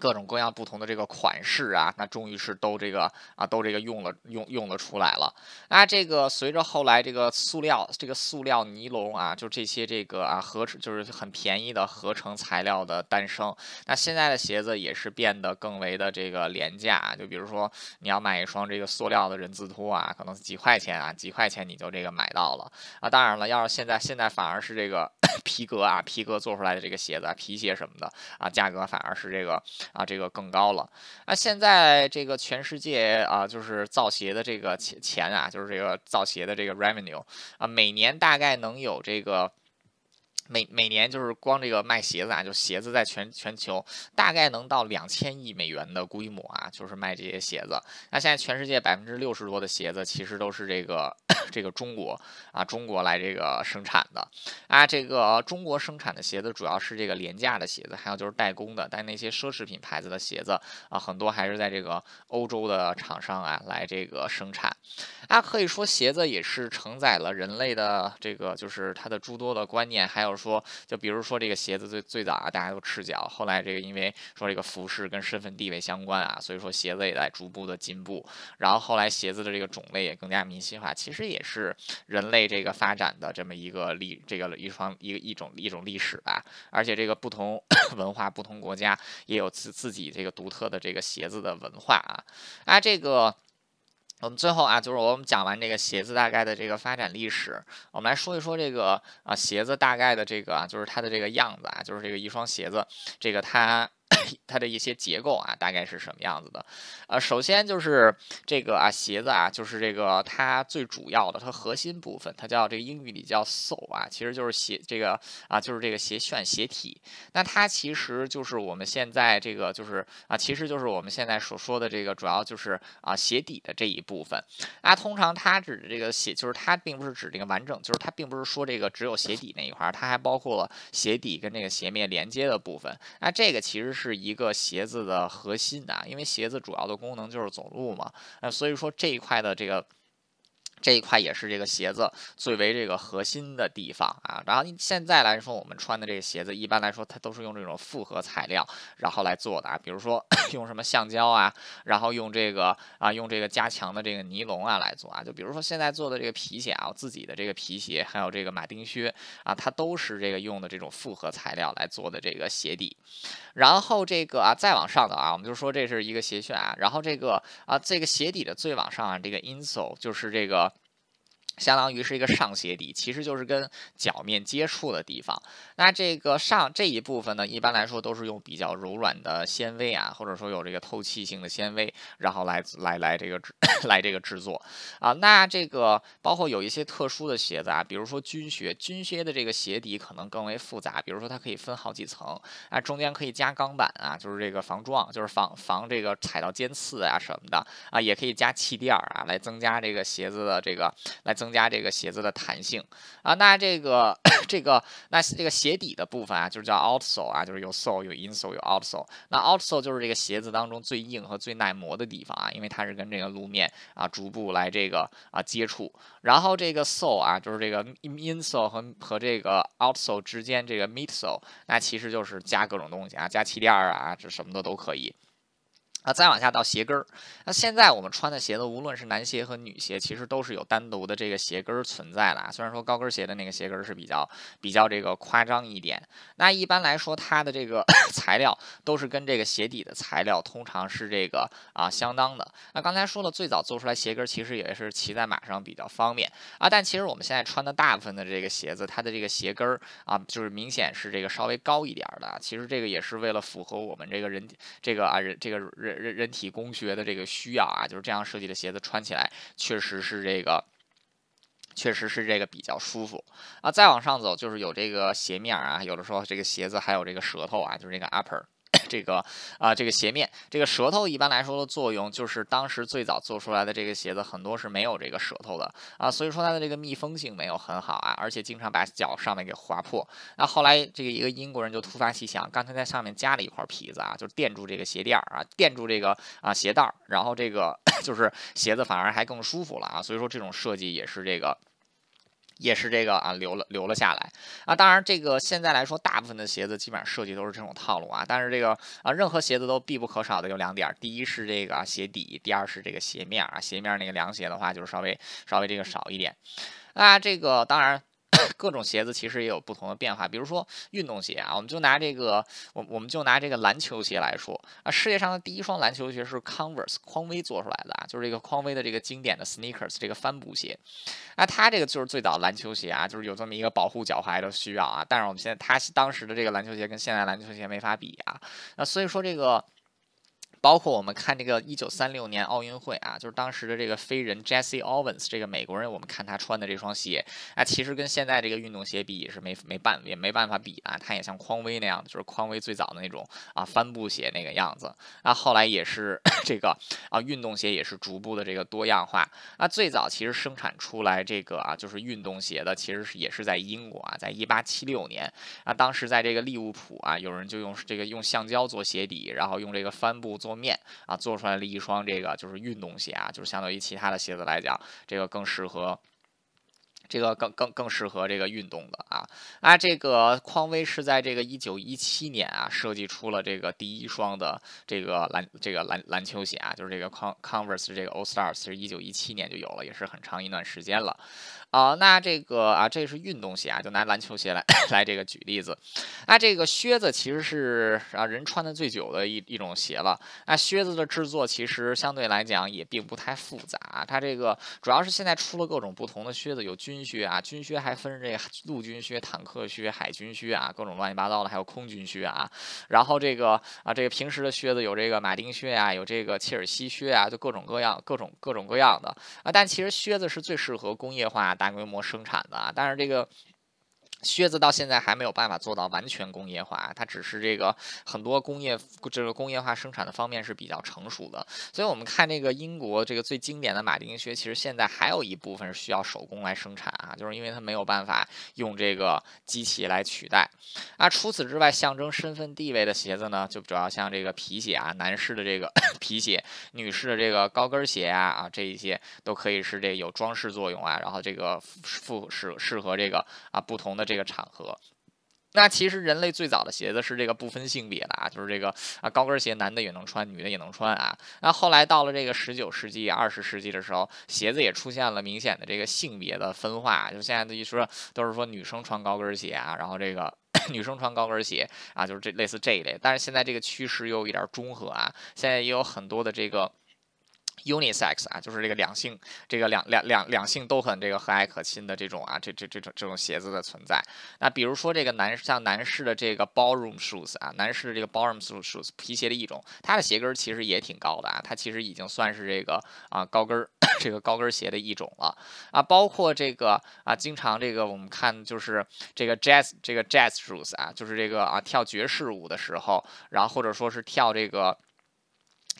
各种各样不同的这个款式啊，那终于是都这个啊，都这个用了用用了出来了。那这个随着后来这个塑料、这个塑料尼龙啊，就这些这个啊合成就是很便宜的合成材料的诞生，那现在的鞋子也是变得更为的这个廉价。就比如说你要买一双这个塑料的人字拖啊，可能几块钱啊，几块钱你就这个买到了啊。当然了，要是现在现在反而是这个皮革啊，皮革做出来的这个鞋子、啊、皮鞋什么的啊，价格反而是这个。啊，这个更高了啊！现在这个全世界啊，就是造鞋的这个钱钱啊，就是这个造鞋的这个 revenue 啊，每年大概能有这个。每每年就是光这个卖鞋子啊，就鞋子在全全球大概能到两千亿美元的规模啊，就是卖这些鞋子。那现在全世界百分之六十多的鞋子其实都是这个这个中国啊，中国来这个生产的啊。这个中国生产的鞋子主要是这个廉价的鞋子，还有就是代工的，但那些奢侈品牌子的鞋子啊，很多还是在这个欧洲的厂商啊来这个生产。啊，可以说鞋子也是承载了人类的这个就是它的诸多的观念，还有。说，就比如说这个鞋子最最早啊，大家都赤脚，后来这个因为说这个服饰跟身份地位相关啊，所以说鞋子也在逐步的进步。然后后来鞋子的这个种类也更加明晰化，其实也是人类这个发展的这么一个历这个一双一个一种一种历史吧。而且这个不同文化、不同国家也有自自己这个独特的这个鞋子的文化啊啊这个。我们最后啊，就是我们讲完这个鞋子大概的这个发展历史，我们来说一说这个啊鞋子大概的这个啊，就是它的这个样子啊，就是这个一双鞋子，这个它。它的一些结构啊，大概是什么样子的？呃，首先就是这个啊，鞋子啊，就是这个它最主要的，它核心部分，它叫这个英语里叫 sole 啊，其实就是鞋这个啊，就是这个鞋楦、鞋体。那它其实就是我们现在这个就是啊，其实就是我们现在所说的这个主要就是啊鞋底的这一部分。啊，通常它指的这个鞋，就是它并不是指这个完整，就是它并不是说这个只有鞋底那一块，它还包括了鞋底跟这个鞋面连接的部分。那这个其实是。是一个鞋子的核心啊，因为鞋子主要的功能就是走路嘛，呃，所以说这一块的这个。这一块也是这个鞋子最为这个核心的地方啊。然后现在来说，我们穿的这个鞋子一般来说，它都是用这种复合材料然后来做的啊，比如说用什么橡胶啊，然后用这个啊用这个加强的这个尼龙啊来做啊。就比如说现在做的这个皮鞋啊，我自己的这个皮鞋还有这个马丁靴啊，它都是这个用的这种复合材料来做的这个鞋底。然后这个啊再往上的啊，我们就说这是一个鞋楦啊。然后这个啊这个鞋底的最往上啊，这个 insole 就是这个。相当于是一个上鞋底，其实就是跟脚面接触的地方。那这个上这一部分呢，一般来说都是用比较柔软的纤维啊，或者说有这个透气性的纤维，然后来来来这个来这个制作啊。那这个包括有一些特殊的鞋子啊，比如说军靴，军靴的这个鞋底可能更为复杂，比如说它可以分好几层啊，中间可以加钢板啊，就是这个防撞，就是防防这个踩到尖刺啊什么的啊，也可以加气垫啊，来增加这个鞋子的这个来增。增加这个鞋子的弹性啊，那这个这个那这个鞋底的部分啊，就是叫 outsole 啊，就是有 sole 有 insole 有 outsole。那 outsole 就是这个鞋子当中最硬和最耐磨的地方啊，因为它是跟这个路面啊逐步来这个啊接触。然后这个 sole 啊，就是这个 insole 和和这个 outsole 之间这个 midsole， 那其实就是加各种东西啊，加气垫啊，这什么的都可以。啊，再往下到鞋跟儿，那现在我们穿的鞋子，无论是男鞋和女鞋，其实都是有单独的这个鞋跟儿存在的啊。虽然说高跟鞋的那个鞋跟儿是比较比较这个夸张一点，那一般来说它的这个材料都是跟这个鞋底的材料通常是这个啊相当的。那刚才说了，最早做出来鞋跟儿其实也是骑在马上比较方便啊，但其实我们现在穿的大部分的这个鞋子，它的这个鞋跟儿啊，就是明显是这个稍微高一点的。其实这个也是为了符合我们这个人这个啊人这个人。人人体工学的这个需要啊，就是这样设计的鞋子穿起来确实是这个确实是这个比较舒服啊。再往上走就是有这个鞋面啊，有的时候这个鞋子还有这个舌头啊，就是这个 upper。这个啊、呃，这个鞋面，这个舌头一般来说的作用就是，当时最早做出来的这个鞋子很多是没有这个舌头的啊，所以说它的这个密封性没有很好啊，而且经常把脚上面给划破。那、啊、后来这个一个英国人就突发奇想，干脆在上面加了一块皮子啊，就垫住这个鞋垫啊，垫住这个啊鞋带，然后这个就是鞋子反而还更舒服了啊，所以说这种设计也是这个。也是这个啊，留了留了下来啊。当然，这个现在来说，大部分的鞋子基本上设计都是这种套路啊。但是这个啊，任何鞋子都必不可少的有两点，第一是这个、啊、鞋底，第二是这个鞋面啊。鞋面那个凉鞋的话，就是稍微稍微这个少一点啊。这个当然。各种鞋子其实也有不同的变化，比如说运动鞋啊，我们就拿这个，我我们就拿这个篮球鞋来说啊，世界上的第一双篮球鞋是 Converse 匡威做出来的啊，就是这个匡威的这个经典的 sneakers 这个帆布鞋，啊，它这个就是最早篮球鞋啊，就是有这么一个保护脚踝的需要啊，但是我们现在它当时的这个篮球鞋跟现在篮球鞋没法比啊，那所以说这个。包括我们看这个一九三六年奥运会啊，就是当时的这个飞人 Jesse Owens 这个美国人，我们看他穿的这双鞋啊，其实跟现在这个运动鞋比也是没没办也没办法比啊，它也像匡威那样的，就是匡威最早的那种啊帆布鞋那个样子啊，后来也是这个啊运动鞋也是逐步的这个多样化啊，最早其实生产出来这个啊就是运动鞋的，其实是也是在英国啊，在一八七六年啊，当时在这个利物浦啊，有人就用这个用橡胶做鞋底，然后用这个帆布做。做面啊，做出来了一双这个就是运动鞋啊，就是相对于其他的鞋子来讲，这个更适合。这个更更更适合这个运动的啊啊，这个匡威是在这个一九一七年啊设计出了这个第一双的这个篮这个篮篮球鞋啊，就是这个 Converse 这个 All Stars 是一九一七年就有了，也是很长一段时间了啊。那这个啊，这是运动鞋啊，就拿篮球鞋来来这个举例子啊。这个靴子其实是啊人穿的最久的一一种鞋了啊。靴子的制作其实相对来讲也并不太复杂、啊，它这个主要是现在出了各种不同的靴子，有军。军靴啊，军靴还分这陆军靴、坦克靴、海军靴啊，各种乱七八糟的，还有空军靴啊。然后这个啊，这个平时的靴子有这个马丁靴啊，有这个切尔西靴啊，就各种各样、各种各种各样的啊。但其实靴子是最适合工业化大规模生产的啊，但是这个。靴子到现在还没有办法做到完全工业化，它只是这个很多工业这个工业化生产的方面是比较成熟的，所以我们看这个英国这个最经典的马丁靴，其实现在还有一部分是需要手工来生产啊，就是因为它没有办法用这个机器来取代啊。除此之外，象征身份地位的鞋子呢，就主要像这个皮鞋啊，男士的这个皮鞋，女士的这个高跟鞋啊啊这一些都可以是这个有装饰作用啊，然后这个适适适合这个啊不同的。这个场合，那其实人类最早的鞋子是这个不分性别的啊，就是这个啊高跟鞋男的也能穿，女的也能穿啊。那后来到了这个十九世纪、二十世纪的时候，鞋子也出现了明显的这个性别的分化，就现在一说都是说女生穿高跟鞋啊，然后这个。女生穿高跟鞋啊，就是这类似这一类。但是现在这个趋势又有一点中和啊，现在也有很多的这个。unisex 啊，就是这个两性，这个两两两两性都很这个和蔼可亲的这种啊，这这这种这种鞋子的存在。那比如说这个男像男士的这个 ballroom shoes 啊，男士的这个 ballroom shoes 皮鞋的一种，它的鞋跟其实也挺高的啊，它其实已经算是这个啊高跟这个高跟鞋的一种了啊，包括这个啊，经常这个我们看就是这个 jazz 这个 jazz shoes 啊，就是这个啊跳爵士舞的时候，然后或者说是跳这个。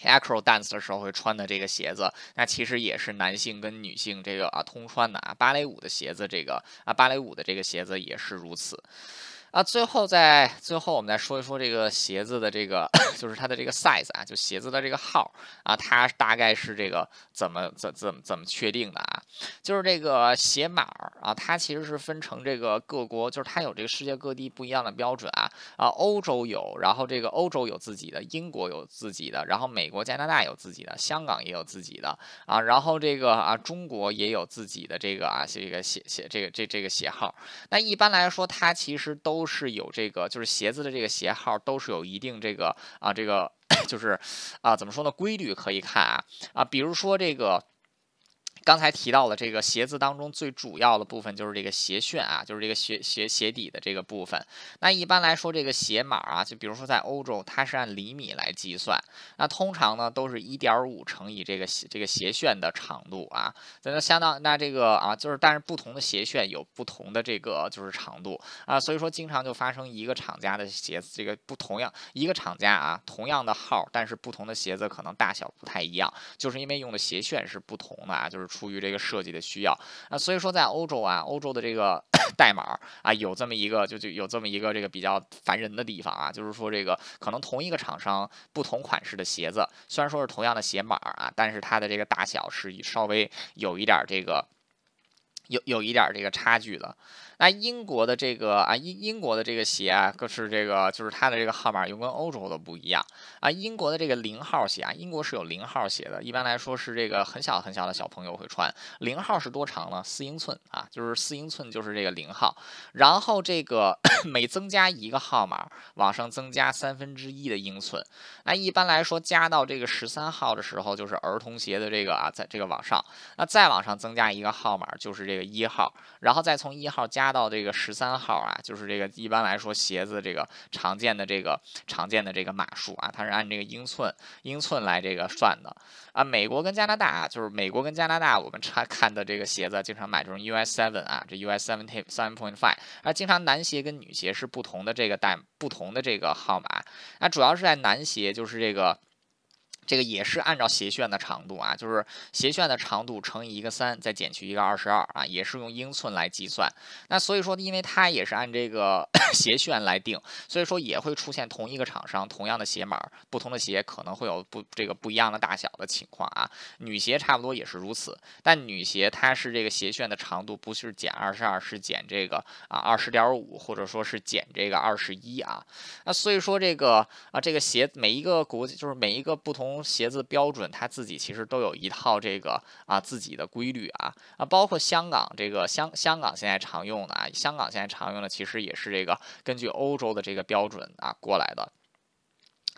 acro dance 的时候会穿的这个鞋子，那其实也是男性跟女性这个啊通穿的啊。芭蕾舞的鞋子，这个啊芭蕾舞的这个鞋子也是如此啊。最后在最后我们再说一说这个鞋子的这个就是它的这个 size 啊，就鞋子的这个号啊，它大概是这个怎么怎怎么怎么确定的啊？就是这个鞋码啊，它其实是分成这个各国，就是它有这个世界各地不一样的标准啊啊，欧洲有，然后这个欧洲有自己的，英国有自己的，然后美。美国、加拿大有自己的，香港也有自己的啊，然后这个啊，中国也有自己的这个啊，这个鞋鞋这个这这个鞋号。那一般来说，它其实都是有这个，就是鞋子的这个鞋号都是有一定这个啊，这个就是啊，怎么说呢？规律可以看啊啊，比如说这个。刚才提到了这个鞋子当中最主要的部分就是这个鞋楦啊，就是这个鞋鞋鞋底的这个部分。那一般来说，这个鞋码啊，就比如说在欧洲，它是按厘米来计算。那通常呢，都是一点五乘以这个鞋这个鞋楦的长度啊，那相当那这个啊，就是但是不同的鞋楦有不同的这个就是长度啊，所以说经常就发生一个厂家的鞋子这个不同样一个厂家啊，同样的号，但是不同的鞋子可能大小不太一样，就是因为用的鞋楦是不同的啊，就是。出于这个设计的需要啊，所以说在欧洲啊，欧洲的这个代码啊，有这么一个就就有这么一个这个比较烦人的地方啊，就是说这个可能同一个厂商不同款式的鞋子，虽然说是同样的鞋码啊，但是它的这个大小是稍微有一点这个。有有一点这个差距的，那英国的这个啊英英国的这个鞋啊，可是这个就是它的这个号码又跟欧洲的不一样啊。英国的这个零号鞋啊，英国是有零号鞋的，一般来说是这个很小很小的小朋友会穿。零号是多长呢？四英寸啊，就是四英寸就是这个零号。然后这个每增加一个号码，往上增加三分之一的英寸。那一般来说加到这个十三号的时候，就是儿童鞋的这个啊，在这个往上，那再往上增加一个号码就是这个。这个一号，然后再从一号加到这个十三号啊，就是这个一般来说鞋子这个常见的这个常见的这个码数啊，它是按这个英寸英寸来这个算的啊。美国跟加拿大啊，就是美国跟加拿大我们看看的这个鞋子，经常买这种 U S 七 啊，这 U S 七 point five 啊，经常男鞋跟女鞋是不同的这个代不同的这个号码啊，主要是在男鞋就是这个。这个也是按照鞋楦的长度啊，就是鞋楦的长度乘以一个三，再减去一个二十二啊，也是用英寸来计算。那所以说，因为它也是按这个鞋楦来定，所以说也会出现同一个厂商同样的鞋码，不同的鞋可能会有不这个不一样的大小的情况啊。女鞋差不多也是如此，但女鞋它是这个鞋楦的长度不是减二十二，是减这个啊二十点五，或者说是减这个二十一啊。那所以说这个啊这个鞋每一个国就是每一个不同。鞋子标准，它自己其实都有一套这个啊自己的规律啊啊，包括香港这个香香港现在常用的啊，香港现在常用的其实也是这个根据欧洲的这个标准啊过来的。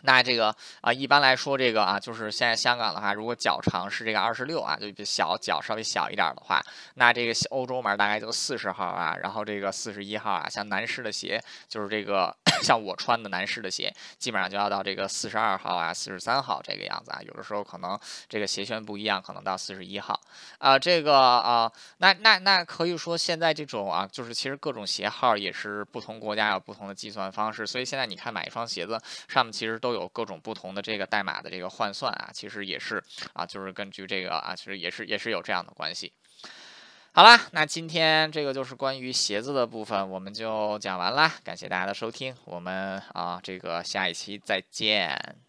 那这个啊，一般来说，这个啊，就是现在香港的话，如果脚长是这个二十六啊，就小脚稍微小一点的话，那这个欧洲码大概就四十号啊，然后这个四十一号啊，像男士的鞋，就是这个像我穿的男士的鞋，基本上就要到这个四十二号啊、四十三号这个样子啊，有的时候可能这个鞋楦不一样，可能到四十一号啊、呃，这个啊、呃，那那那可以说现在这种啊，就是其实各种鞋号也是不同国家有不同的计算方式，所以现在你看买一双鞋子上面其实都。有各种不同的这个代码的这个换算啊，其实也是啊，就是根据这个啊，其实也是也是有这样的关系。好啦，那今天这个就是关于鞋子的部分，我们就讲完啦，感谢大家的收听，我们啊这个下一期再见。